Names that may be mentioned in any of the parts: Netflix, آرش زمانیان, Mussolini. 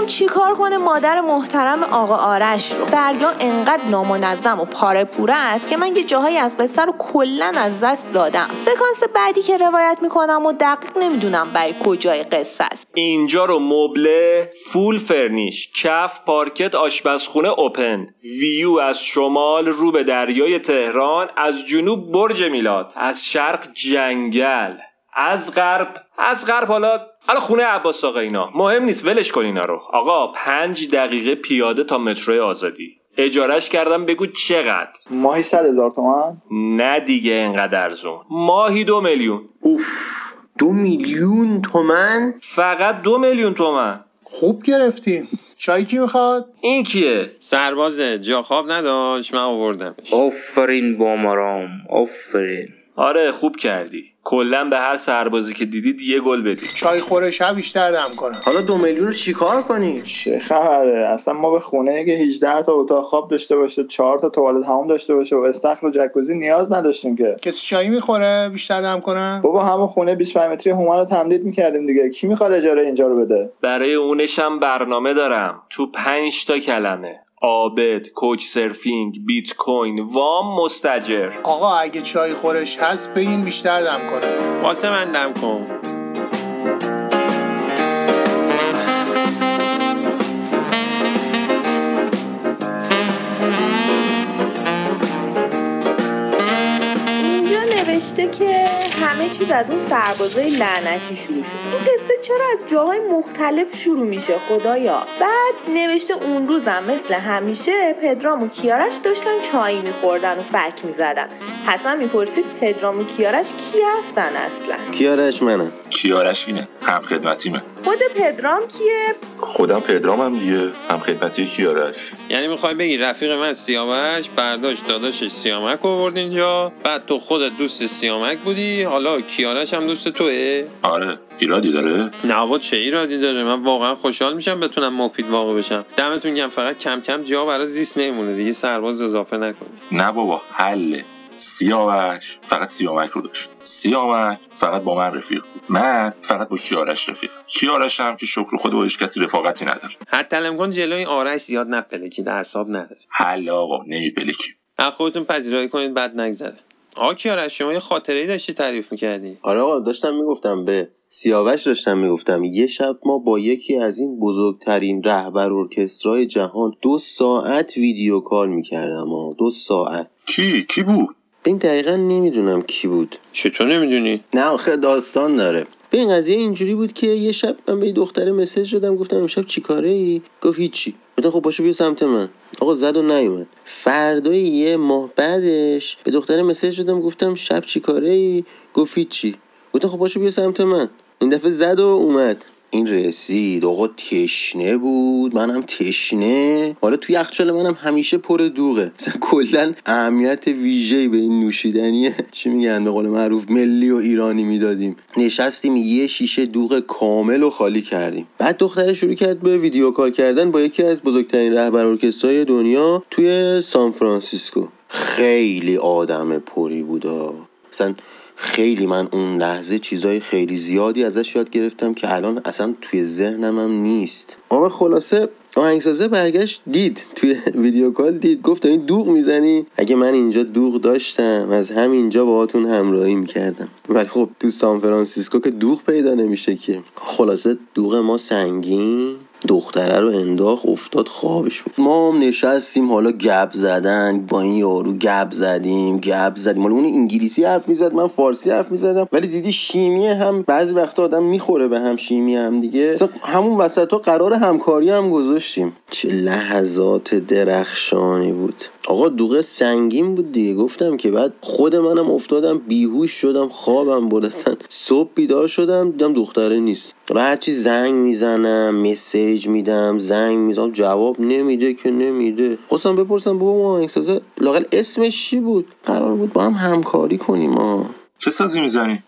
نمیدونم چی کار کنه مادر محترم آقا آرش رو. دریا انقدر نامنظم و پاره پوره است که من یه جاهایی از قصه رو کلا از دست دادم. سکانس بعدی که روایت میکنم و دقیق نمیدونم برای کجای قصه است. اینجا رو مبله فول فرنیش، کف پارکت، آشپزخونه اوپن، ویو از شمال رو به دریای تهران، از جنوب برج میلاد، از شرق جنگل، از غرب حالا خونه عباس آقا. اینا مهم نیست، ولش کن اینا رو. آقا 5 دقیقه پیاده تا مترو آزادی. اجارهش کردم، بگو چقدر؟ ماهی 100,000 تومان؟ نه دیگه اینقدر ارزون. ماهی 2 میلیون. اوف، 2 میلیون تومان؟ فقط 2 میلیون تومان. خوب گرفتیم. چای کی میخواد؟ این کیه؟ سربازه، جا خواب نداشت، من آوردمش. آفرین بامارام، آفرین. آره خوب کردی. کلا به هر سربازی که دیدید یه گل بدید. چای خورش ها بیشتر دم کنه. حالا 2 میلیون رو چیکار کنی؟ چه خبره؟ اصلا ما به خونه که 18 تا اتاق خواب داشته باشه، 4 تا توالت حمام داشته باشه و استخر و جکوزی نیاز نداشتیم که. کسی چای میخوره بیشتر دم کنه؟ بابا همون خونه 25 متری هومن رو تمدید می‌کردیم دیگه. کی میخواد اجاره اینجا رو بده؟ برای اونش هم برنامه دارم. تو 5 تا کلمه. عابد، کوچ سرفینگ، بیت کوین، وام، مستاجر. آقا اگه چای خورش هست به این بیشتر دم کنه. واسه من دم کن. اینجا نوشته که همه چیز از اون سربازای لعنتی شروع شد. این قصه چرا از جاهای مختلف شروع میشه خدایا؟ بعد نوشته اون روزم مثل همیشه پدرام و کیارش داشتن چای میخوردن و فک میزدن. حتما میپرسید پدرام و کیارش کی هستن اصلا؟ کیارش منم. کیارش اینه، هم خدمتیمه. خود پدرام کیه؟ خودم پدرامم دیگه، هم خدمتی کیارش. یعنی میخوای بگی رفیق من سیامک برداشت داداشش سیامک آورد اینجا، بعد تو خودت دوست سیامک بودی، حالا کیارش هم دوست توئه؟ آره. ایرادی داره؟ نه بابا چه ایرادی داره؟ من واقعا خوشحال میشم بتونم مفید واقع بشم. دمتون گرم. فقط کم کم جا برای زیست نمونه دیگه، سرباز اضافه نکنید. نه بابا حله. سیاوش فقط سیامک رو داشت. سیامک فقط با من رفیق بود. من فقط با کیارش رفیق. کیارش هم که شکر خدا با هیچ کسی رفاقتی نداره. حتی الان جلوی آرش زیاد نپلکید، اعصاب نداره. حله آقا نمیپلکی. از خودتون پذیرایی کنید بد نگذره. آقا کیارش شما یه خاطره‌ای داشتی تعریف می‌کردی؟ آره آقا داشتم میگفتم به سیاوش داشتم میگفتم یه شب ما با یکی از این بزرگترین رهبر ارکسترای جهان 2 ساعت ویدیو کال می‌کردم. 2 ساعت. کی بود؟ این دقیقا نمیدونم کی بود. چطور نمیدونی؟ نه آخه داستان داره. به این قضیه اینجوری بود که یه شب من به یه دختره مسیج دادم، گفتم امشب چی کاره ای؟ گفت هیچی. گفتم خب باشو بیا سمت من. آقا زد و نیومد. فردای یه ماه بعدش به دختره مسیج دادم، گفتم شب چی کاره ای؟ گفت هیچی. گفتم خب باشو بیا سمت من. این دفعه زد و اومد. این رسید. آقا تشنه بود، منم تشنه. حالا توی یخچال منم همیشه پر دوغه. مثلا کلا اهمیت ویژه‌ای به این نوشیدنی چی میگن به قول معروف ملی و ایرانی میدادیم. نشستیم یه شیشه دوغ کامل و خالی کردیم. بعد دختره شروع کرد به ویدیو کال کردن با یکی از بزرگترین رهبر ارکسترای دنیا توی سان فرانسیسکو. خیلی آدم پری بودا. مثلا خیلی من اون لحظه چیزای خیلی زیادی ازش یاد گرفتم که الان اصلا توی ذهنم هم نیست. اما خلاصه آهنگسازه برگشت دید توی ویدیو کال دید، گفت این دوغ میزنی؟ اگه من اینجا دوغ داشتم از همینجا باهاتون همراهی میکردم، ولی خب تو سان فرانسیسکو که دوغ پیدا نمیشه که. خلاصه دوغ ما سنگین، دختره رو انداخت افتاد خوابش. ما هم نشستیم حالا گپ زدن با این یارو، گپ زدیم. حالا اون انگلیسی حرف میزد، من فارسی حرف میزدم، ولی دیدی شیمی هم بعضی وقتا آدم میخوره به هم، شیمی هم دیگه. همون وسطا قرار همکاری هم گذاشتیم. چه لحظات درخشانی بود. آقا دوغ سنگین بود دیگه، گفتم که بعد خود منم افتادم بیهوش شدم، خوابم برد اصلا. صبح بیدار شدم دیدم دختره نیست. هرچی زنگ میزنم، مسیج میدم، زنگ میزنم، جواب نمیده که نمیده. خواستم بپرسم بابا ما آهنگسازه لااقل اسمش چی بود؟ قرار بود با هم همکاری کنیم. چه سازی میزنی؟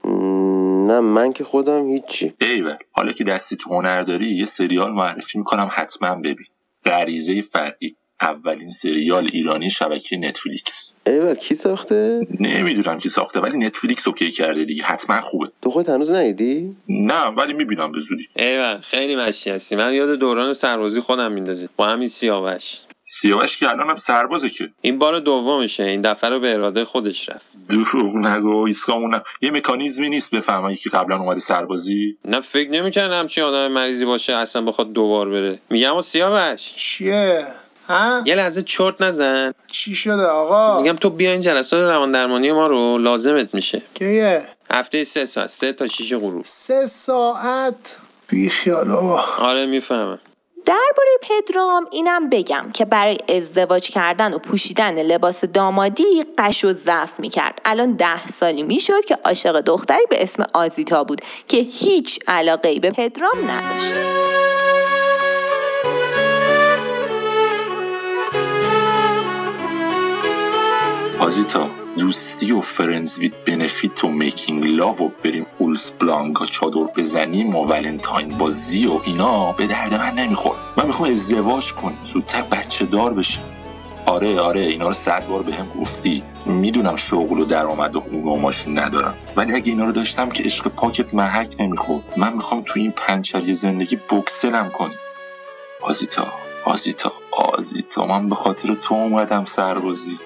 نه من که خودم هیچی. ایول، حالا که دستی تو هنر داری یه سریال معرفی میکنم حتما ببین. غریزه فرعی، اولین سریال ایرانی شبکه نتفلیکس. ایول کی ساخته؟ نمیدونم کی ساخته ولی نتفلیکس اوکی کرده دیگه، حتما خوبه. تو خودت هنوز ندیدی؟ نه ولی میبینم به زودی. ایول خیلی مشتی هستی. من یاد دوران سربازی خودم میندازه با همین سیاوش که الانم سربازه که. این بار دومشه، این دفعه رو به اراده خودش رفت. دروغ نگو اسکامون. یه مکانیزمی نیست بفهمن که قبلا اومده سربازی؟ نه فکر نمی‌کنم همچین آدم مریضی باشه اصلا بخواد دوبار بره. میگم سیاوش چیه؟ ها؟ یه لحظه چرت نزن. چی شده آقا؟ میگم تو بیا این جلسات روان درمانی ما رو لازمت میشه. کیه؟ هفته 3 ساعت، 3 تا 6 غروب. 3 ساعت بی خیال آقا. آره میفهمم. درباره پدرام اینم بگم که برای ازدواج کردن و پوشیدن لباس دامادی قش و ضعف میکرد. الان 10 سالی میشد که عاشق دختری به اسم آزیتا بود که هیچ علاقه‌ای به پدرام نداشت. آزیتا دوستی و فرندز وید بنفیت و میکینگ لاو و بریم اولس بلانگا چادر بزنیم و ولنتاین بازی و اینا به درد من نمیخور. من میخوام ازدواج کنم، زودتر بچه دار بشم. آره اینا رو 100 بار به هم گفتی. میدونم شغل و درآمد و خونه و ماشین ندارم، ولی اگه اینا رو داشتم که عشق پاکت محک نمیخورد. من میخوام تو این پنچری زندگی بکسلم کنی. آزیتا من به خاطر تو اومدم سربازی.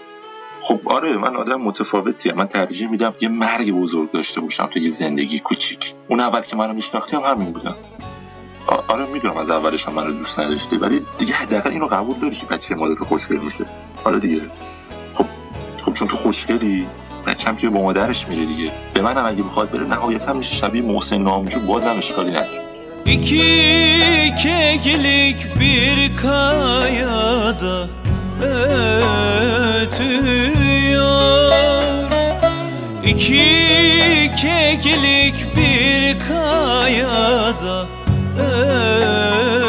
خب آره من آدم متفاوتیم، من ترجیح میدم یه مرگ بزرگ داشته باشم تا یه زندگی کوچیک. اون اول که منو میشناختی هم همین بودم. آره میدونم از اولش هم منو دوست نداشتی، ولی دیگه حداقل اینو قبول داری که بچه مادر خوشگل میشه. آره دیگه خب چون تو خوشگلی بچه‌م که با مادرش میره دیگه. به منم اگه بخواد بره نهایتاً میشه شبیه محسن نامجو، بازم اشکالی نداره. İki keklik bir kayada ötüyor. İki keklik bir kayada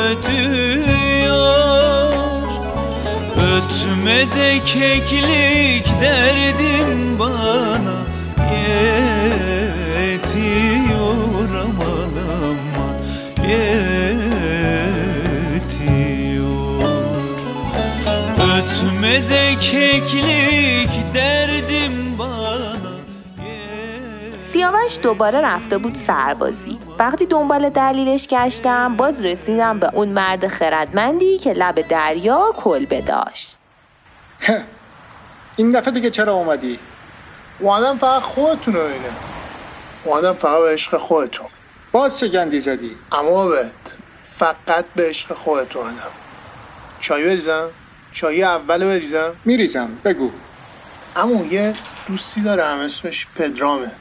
ötüyor. Ötme de keklik derdim bana yetiyor aman aman سیاوش دوباره رفته بود سربازی. وقتی دنبال دلیلش گشتم باز رسیدم به اون مرد خردمندی که لب دریا کلبه داشت. این دفعه دیگه چرا اومدی؟ اومدم فقط خودتون رو اینه، اومدم فقط به عشق خودتون. باز چه گندی زدی؟ اما فقط به عشق خودتون اومدم. چای بریزم؟ چایی اول بریزم؟ میریزم بگو. اما یه دوستی دارم اسمش پدرامه،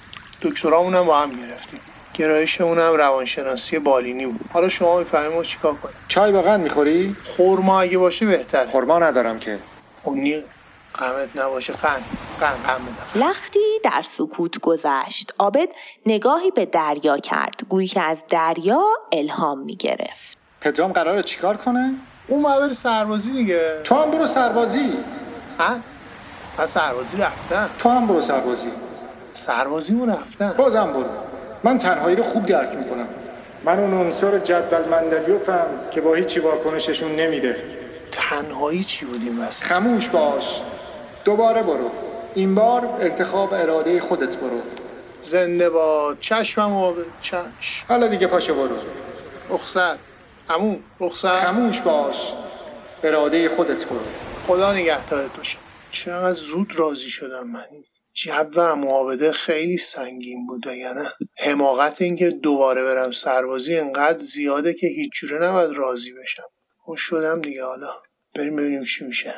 دکترامونم با هم گرفتیم، گرایشمونم روانشناسی بالینی بود. حالا شما میفرمایید چیکار کنم؟ چای با قند میخوری؟ خرما اگه باشه بهتره. خرما ندارم که. اونی قمت نباشه. قند بدم. لختی در سکوت گذشت. عابد نگاهی به دریا کرد، گویی که از دریا الهام میگرفت. پدرام قراره چیکار کنه؟ اون مبر سربازی دیگه. تو هم برو سربازی. ها؟ من سربازی رفتم. تو هم برو سربازی. سربازیمون رفتم. بازم برو. من تنهایی رو خوب درک میکنم. من اون عنصر جدول مندلیوفم که با هیچی واکنششون نمیده. تنهایی چی بودیم بس؟ خاموش باش. دوباره برو. این بار انتخاب اراده خودت برو. زنده باد. چشممو چشم. حالا دیگه پاشو برو. رخصت. عمو رخصت. خاموش باش، اراده خودت برو. خدا نگهدارت باشه. چرا زود راضی شدم من؟ جو معابده خیلی سنگین بود. یعنی حماقت این که دوباره برم سربازی انقدر زیاده که هیچ جوره نباید راضی بشم. خوش شدم دیگه. حالا بریم ببینیم چی میشه.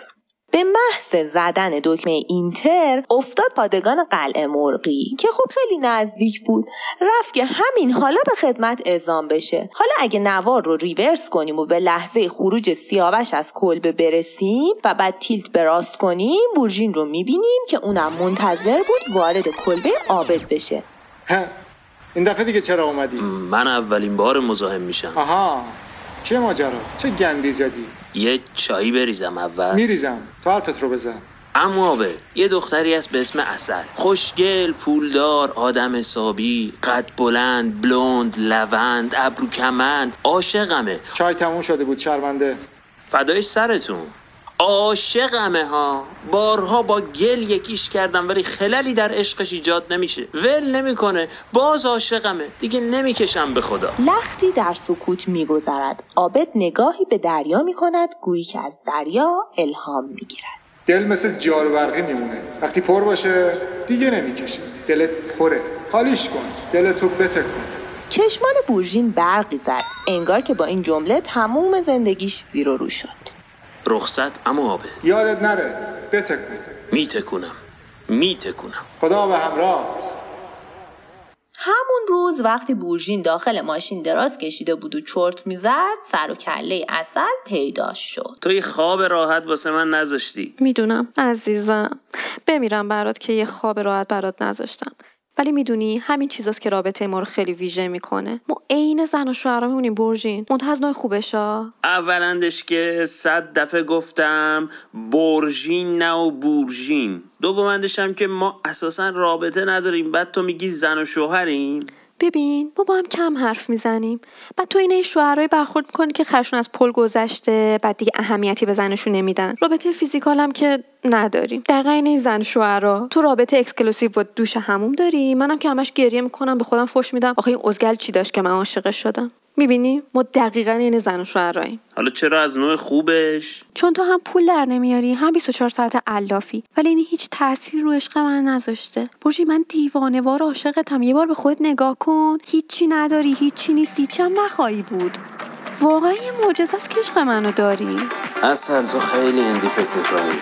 به محض زدن دکمه اینتر افتاد پادگان قلعه مرغی که خب خیلی نزدیک بود. رفت که همین حالا به خدمت اعزام بشه. حالا اگه نوار رو ریورس کنیم و به لحظه خروج سیاوش از کلبه برسیم و بعد تیلت به راست کنیم بورژین رو میبینیم که اونم منتظر بود وارد کلبه عابد بشه. این دفعه دیگه چرا اومدی؟ من اولین بار مزاحم میشم. آها چه ماجرا؟ چه گندی زدی؟ یه چایی بریزم اول؟ میریزم، تو حرفت رو بزن. اما آبه یه دختری هست به اسم عسل، خوشگل، پولدار، آدم حسابی، قد بلند، بلوند، لوند، ابرو کمند، عاشقمه. چای تموم شده بود شرمنده. فدایش سرتون. عاشقمه ها، بارها با گل یکیش کردم ولی خللی در عشقش ایجاد نمیشه، ول نمیکنه، باز عاشقمه، دیگه نمیکشم به خدا. لختی در سکوت میگذرد. عابد نگاهی به دریا میکند، گویی که از دریا الهام میگیرد. دل مثل جارو برقی میمونه، وقتی پر باشه دیگه نمیکشه. دلت پره، خالیش کن، دلتو بتکن. چشمان بورژین برقی زد، انگار که با این جمله تموم زندگیش زیر و رو شد. رخصت اما آبه، یادت نره، بتکون. میتکونم. خدا به همراهت. همون روز وقتی بورژین داخل ماشین دراز کشیده بود و چرت میزد، سر و کله عسل پیدا شد. تو یه خواب راحت واسه من نذاشتی. میدونم عزیزم، بمیرم برات که یه خواب راحت برات نذاشتم. ولی میدونی همین چیزاست که رابطه ما رو خیلی ویژه میکنه. ما عین زن و شوهرا میمونیم بورژین. منتهی نوع خوبشا. اولندش که 100 دفعه گفتم بورژین نه و بورژین. دومندش هم که ما اساسا رابطه نداریم، بعد تو میگی زن و شوهریم. ببین ما با هم کم حرف میزنیم، بعد تو اینه شوهرای برخورد میکنی که خرشون از پل گذشته، بعد دیگه اهمیتی به زنشون نمیدن. رابطه فیزیکال هم که نداریم. دقیقاً این زن شوهرا. تو رابطه اکسکلوسیو با دوش حموم داری، منم که همش گریه میکنم، به خودم فحش میدم آخه این عزگل چی داشت که من عاشقش شدم. میبینی ما دقیقاً این زن شوهراییم. حالا چرا از نوع خوبش؟ چون تو هم پول در نمیاری، هم 24 ساعت علافی، ولی این هیچ تأثیر رو عشق من نذاشته. بورژی من دیوانه‌وار عاشقتم. یه بار به خودت نگاه کن، هیچی نداری، هیچی نیستی، چم نخواهی بود. واقعاً یه معجزه است که عشق منو داری. اصلا تو خیلی اندی فکر می‌کنی.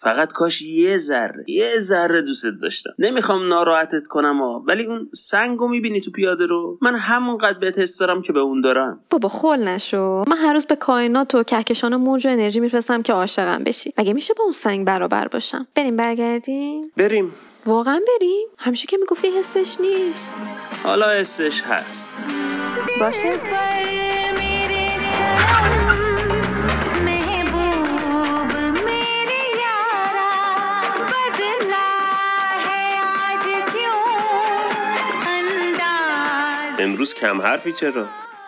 فقط کاش یه ذره دوستت داشتم. نمیخوام ناراحتت کنم ولی اون سنگو میبینی تو پیاده رو، من همونقدر بهت حس دارم که به اون دارم. بابا خول نشو، من هر روز به کائنات و کهکشان و موج و انرژی میفرستم که عاشقم بشی. مگه میشه با اون سنگ برابر باشم؟ بریم. واقعا بریم؟ همیشه که میگفتی حسش نیست. حالا حسش هست. باشه. امروز کم حرفی چرا؟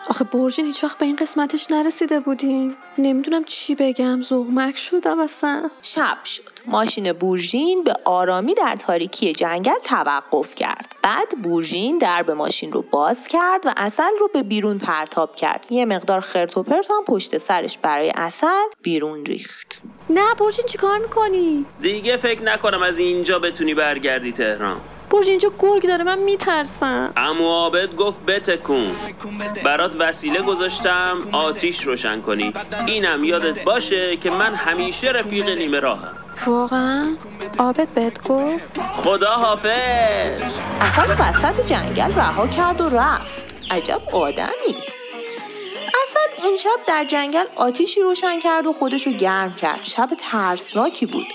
آخه بورژین هیچ وقت به این قسمتش نرسیده بودیم. نمیدونم چی بگم، زغمرگ شدم اصلا. شب شد. ماشین بورژین به آرامی در تاریکی جنگل توقف کرد. بعد بورژین درب ماشین رو باز کرد و عسل رو به بیرون پرتاب کرد. یه مقدار خرت و پرت هم پشت سرش برای عسل بیرون ریخت. نه بورژین چیکار میکنی؟ دیگه فکر نکنم از اینجا بتونی برگردی تهران. بورژین اینجا گرگ داره، من میترسم. عمو عابد گفت بتکون، برات وسیله گذاشتم آتیش روشن کنی. اینم یادت باشه که من همیشه رفیق نیمه راهم. واقعا عابد بهت گفت؟ خدا حافظ. عسل وسط جنگل رها کرد و رفت. عجب آدمی. عسل اون شب در جنگل آتیشی روشن کرد و خودشو گرم کرد. شب ترسناکی بود.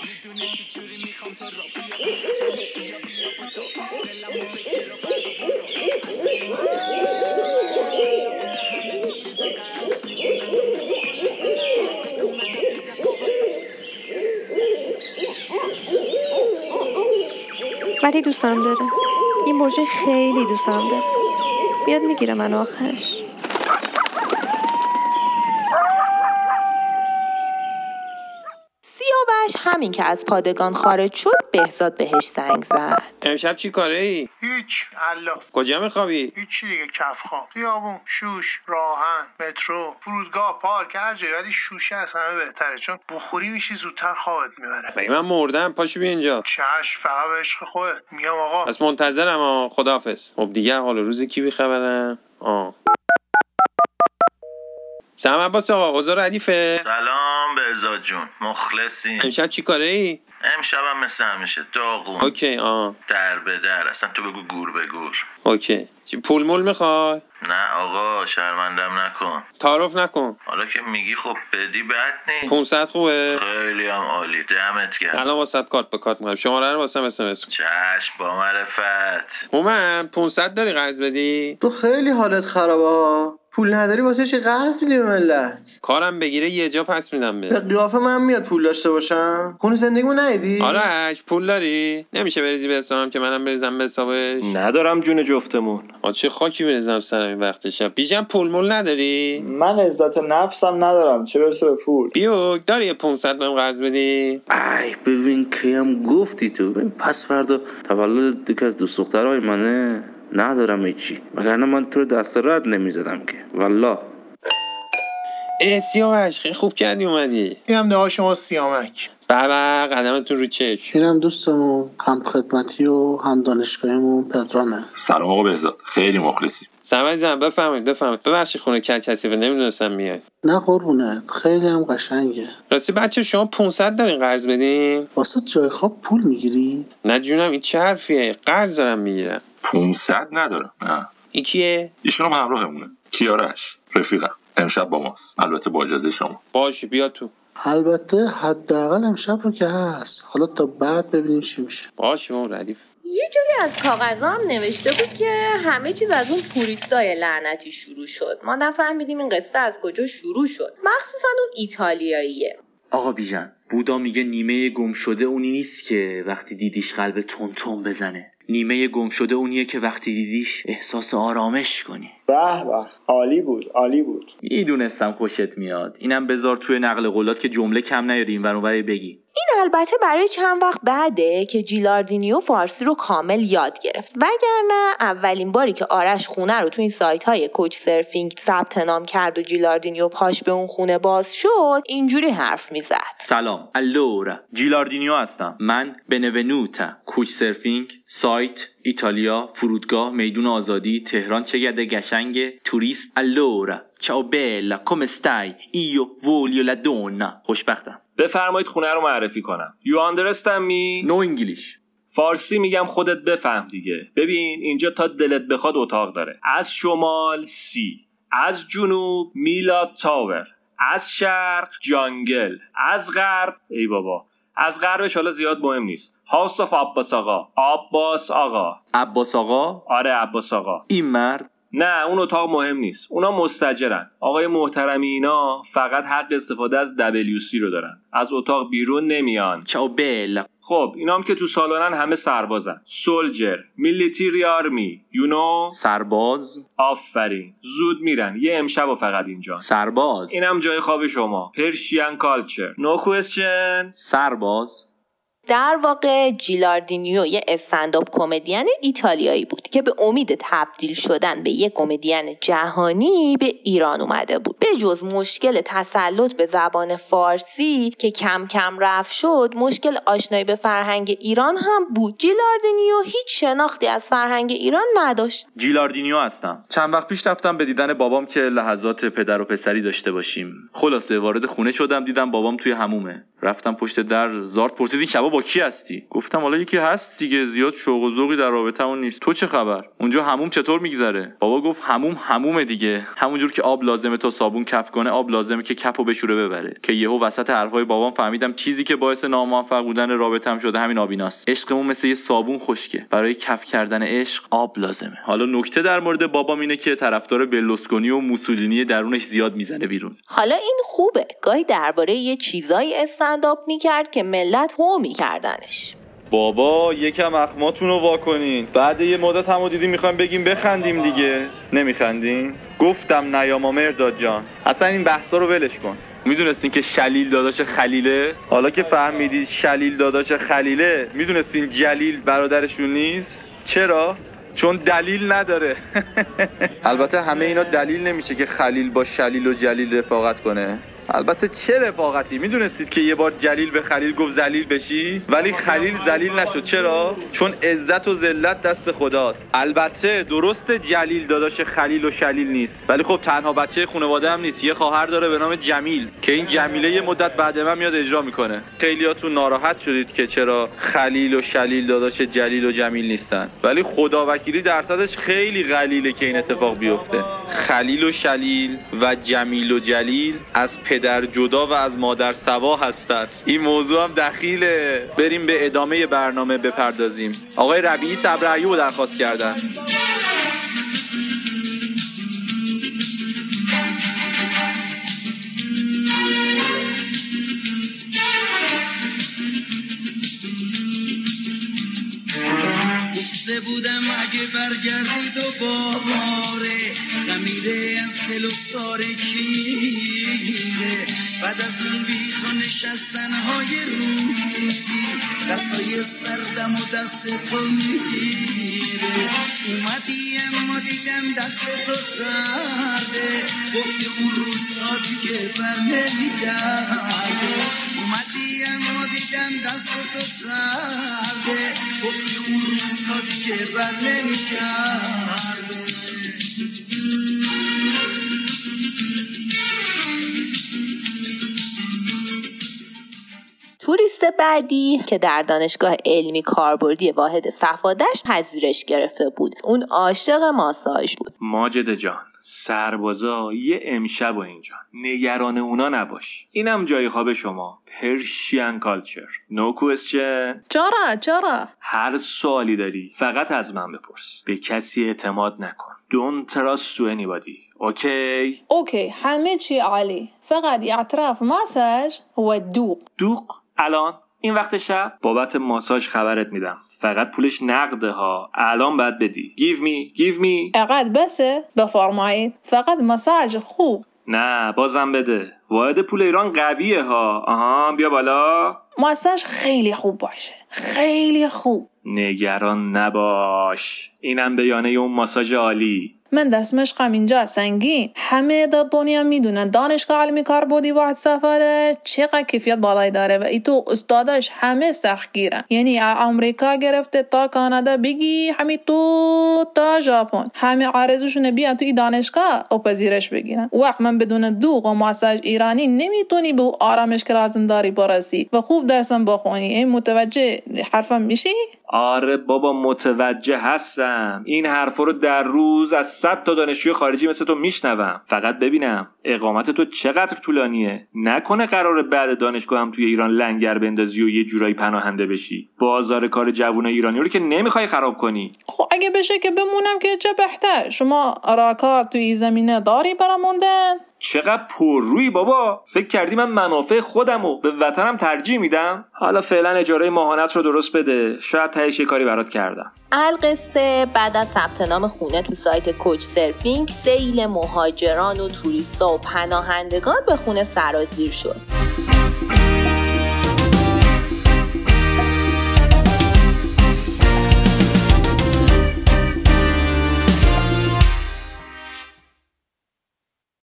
ولی دوستم داره. این بورژین خیلی دوستم داره. بیاد میگیره من آخرش. سیاوش همین که از پادگان خارج شد، بهزاد بهش زنگ زد. امشب چی کاره ای؟ هیچ. الاف. کجا میخوابی؟ هیچی دیگه، کف خواب. خیابون، شوش، راهن، مترو، فرودگاه، پارک، هر جایی، ولی شوشه از همه بهتره چون بخوری میشی زودتر خوابت میبره. مگه من مردم؟ پاشو بیا اینجا. چش، فقط به عشق خودت میگم آقا. بس منتظرم خداحافظ. خب دیگه حال روزی کی بیخبرم؟ سلام عباس آقا، اوضاع ردیفه؟ سلام بهزاد جون، مخلصیم. امشب چی کاره ای؟ امشبم مثل همیشه داغون. اوکی. در به در، اصلا تو بگو گور به گور. اوکی. چی پول مول میخوای؟ نه آقا، شرمندم نکن. تعارف نکن. حالا که میگی خب بدی بد نی. 500 خوبه؟ خیلی هم عالی، دمت گرم. الان واسط کارت به کارت میگم. شماره رو واسم SMS کن. چشم با معرفت. اومم 500 داری قرض بدی؟ تو خیلی حالت خرابه ها. پول نداری واسه چی قرض میدی به ملت؟ کارم بگیره یه جا پس میدم به قیافه من میاد پول داشته باشم. خون زندگیمو ندیدی؟ آرش پول داری؟ نمیشه بریزی به حسابم که منم بریزم به حسابش؟ ندارم جون جفتمون. آ چه خاکی بریزم سرم این وقت شب. بیشم پول مول نداری؟ من عزت نفسم ندارم چه برسه به پول. بیوک داری 500 بهم قرض بدی؟ ای ببین کیم گفتی تو. ببین پس فردا تولد یکی از دوست دخترای منه. ندارم هیچی وگرنه من تو دست رد نمیزدم که والله. سیامک خیلی خوب کردی اومدی. اینم دعا شما سیامک. بابا قدمتون رو چش. اینم دوستمون هم خدمتی و هم دانشگاهیمون پدرامه. سلام آقا بهزاد خیلی مخلصیم. سلام عزیزم بفرمایید. ببخشید خونه کلکسی و نمیدونستم میای. نه قربونت خیلی هم قشنگه. راستی بچه شما 500 دارین قرض بدین؟ واسه جای خواب پول میگیری؟ نه جونم این چه حرفیه؟ قرض دارم میگیرم. 500 ندارم. نه. این کیه؟ ایشون هم همراهمونه. کیارش رفیقم. امشب با ماست. البته با اجازه شما. باشه بیا تو. البته حداقل امشب رو که هست. حالا تا بعد ببینیم چی میشه. باشه ما ردیف. یه جایی از کاغذام نوشته بود که همه چیز از اون توریستای لعنتی شروع شد. ما نفهمیدیم این قصه از کجا شروع شد. مخصوصا اون ایتالیاییه. آقا بیژن بودا میگه نیمه گم شده اونی نیست که وقتی دیدیش قلب تون تون بزنه. نیمه گم شده اونیه که وقتی دیدیش احساس آرامش کنی. به به عالی بود عالی بود. میدونستم خوشت میاد. اینم بذار توی نقل قولات که جمله کم نیاری اینور اونور بگی. این البته برای چند وقت بعده که جیلاردینیو فارسی رو کامل یاد گرفت وگرنه اولین باری که آرش خونه رو تو این سایت‌های کوچ سرفینگ ثبت نام کرد و جیلاردینیو پاش به اون خونه باز شد اینجوری حرف میزد. سلام الورا جیلاردینیو هستم. من بنونوتا کوچ سرفینگ سایت ایتالیا فرودگاه میدون آزادی تهران چه گده گشنگه توریست. الورا چاو بلا کم استای ایو وولیو لا دونا. خوشبختم. بفرمایید خونه رو معرفی کنم. You understand me? No English. فارسی میگم خودت بفهم دیگه. ببین اینجا تا دلت بخواد اتاق داره. از شمال سی، از جنوب میلاد تاور، از شرق جانگل، از غرب ای بابا از غربش حالا زیاد مهم نیست. هاوس آف عباس آقا. عباس آقا. عباس آقا؟ آره عباس آقا. این مرد؟ نه اون اتاق مهم نیست. اونا مستاجرن. آقای محترمی اینا فقط حق استفاده از WC رو دارن. از اتاق بیرون نمیان. چاو بل. خب اینام که تو سالونن همه سربازن. سولجر، میلیتری آرمی، یو نو سرباز. آفرین. زود میرن. یه امشبو فقط اینجا. سرباز. اینم جای خواب شما. پرشین کالچر. نو کوئسچن. سرباز. در واقع جیلاردینیو یه استندآپ کمدین ایتالیایی بود که به امید تبدیل شدن به یک کمدین جهانی به ایران اومده بود. به جز مشکل تسلط به زبان فارسی که کم کم رفع شد، مشکل آشنایی به فرهنگ ایران هم بود. جیلاردینیو هیچ شناختی از فرهنگ ایران نداشت. جیلاردینیو هستم. چند وقت پیش رفتم به دیدن بابام که لحظات پدر و پسری داشته باشیم. خلاصه وارد خونه شدم دیدم بابام توی حمومه. رفتم پشت در زارت پرسید این شبا با کی هستی؟ گفتم حالا یکی هست دیگه زیاد شوق و ذوقی در رابطه‌مون نیست. تو چه خبر؟ اونجا حموم چطور میگذره؟ بابا گفت حموم حمومه دیگه. همونجور که آب لازمه تا صابون کف کنه آب لازمه که کفو بشوره ببره. که یهو وسط حرفای بابام فهمیدم چیزی که باعث ناموفق بودن رابطه‌م شده همین آبیناست. عشقمون مثل یه صابون خشکه. برای کف کردن عشق آب لازمه. حالا نکته در مورد بابام اینه که طرفدار برلوسکونی و موسولینی درونش زیاد میزنه بیرون. حالا این خوبه. گاهی درباره یه چیزایی استندآپ میکرد که ملت هو میکردنش. بابا یکم اخماتون رو واکنین. بعد یه مدت همو دیدی میخوایم بگیم بخندیم دیگه. نمیخندین؟ گفتم نیاما مرداد جان. اصلا این بحثا رو ولش کن. میدونستین که شلیل داداش خلیله؟ حالا که فهمیدید شلیل داداش خلیله میدونستین جلیل برادرشون نیست؟ چرا؟ چون دلیل نداره. البته همه اینا دلیل نمیشه که خلیل با شلیل و جلیل رفاقت کنه. البته چه رفاقتی. میدونستید که یه بار جلیل به خلیل گفت ذلیل بشی ولی خلیل ذلیل نشد. چرا؟ چون عزت و ذلت دست خداست. البته درسته جلیل داداش خلیل و شلیل نیست ولی خب تنها بچه خانواده هم نیست. یه خواهر داره به نام جمیل که این جمیله یه مدت بعد من میاد اجرا میکنه. خیلیاتون ناراحت شدید که چرا خلیل و شلیل داداش جلیل و جمیل نیستن ولی خداوکیلی درصدش خیلی قلیله که این اتفاق بیفته. خلیل و شلیل و جمیل و جلیل از در جدا و از مادر سوا هستند. این موضوع هم دخیله. بریم به ادامه برنامه بپردازیم. آقای ربیعی صبر ایوب درخواست کردن. از دل تارکی میگیره، بعد از اون بیت و نشستنهای روسی دستای سردم و دست تو میگیره. اومدی اما دیدم دست تو سرده، گفتی اون روزها دیگه بر نمیگرده. اومدی اما دیدم دست تو سرده، گفتی اون روزها دیگه بر نمیگرده. توریست بعدی که در دانشگاه علمی کاربردی واحد صفادش پذیرش گرفته بود، اون عاشق ماساژ بود. ماجد جان، سربازا یه امشب و اینجا، نگران اونا نباش. اینم جای خواب شما، پرشین کالچر. نو کوئسچن. چرا هر سوالی داری فقط از من بپرس. به کسی اعتماد نکن. Don't trust to anybody. اوکی، همه چی عالی. فقط اعتراف ماساژ و دوق. الان این وقت شب بابت ماساژ خبرت میدم. فقط پولش نقده ها، الان باید بدی. give me اقد بسه، بفرمایید. فقط ماساژ خوب. نه بازم بده، واحد پول ایران قویه ها. آها بیا بالا. ماساژ خیلی خوب باشه، خیلی خوب. نگران نباش، اینم بیانه اون ماساژ عالی. من درس مشقم اینجا سنگین، همه در دنیا میدونن دانشگاه علمی کاربردی واحد صفاده چقدر کیفیت بالایی داره و ایتو استاداش همه سخت گیرن، یعنی امریکا گرفته تا کانادا بگی همین تو تا ژاپن، همه آرزوشونه بیان تو این دانشگاه و پذیرش بگیرن. وقت من بدون دوغ و ماساژ ایرانی نمیتونی به آرامش که لازم داری برسی و خوب درسم بخونی. این متوجه حرفم میشی؟ آره بابا متوجه هستم. این حرفا رو در روز از 100 تا دانشجوی خارجی مثل تو میشنوم. فقط ببینم اقامت تو چقدر طولانیه، نکنه قراره بعد دانشگاه هم توی ایران لنگر بندازی و یه جورایی پناهنده بشی. بازار کار جوانای ایرانی رو که نمیخوای خراب کنی. خب اگه بشه که بمونم که چه بهتر. شما راکار توی زمینه داری براموندن؟ چقدر پر روی بابا. فکر کردی من منافع خودمو به وطنم ترجیح میدم؟ حالا فعلا اجاره ماهانت رو درست بده، شاید تهش یه کاری برات کردم. القصه بعد از ثبت نام خونه تو سایت کوچ سرفینگ، سیل مهاجران و توریستا و پناهندگان به خونه سرازیر شد.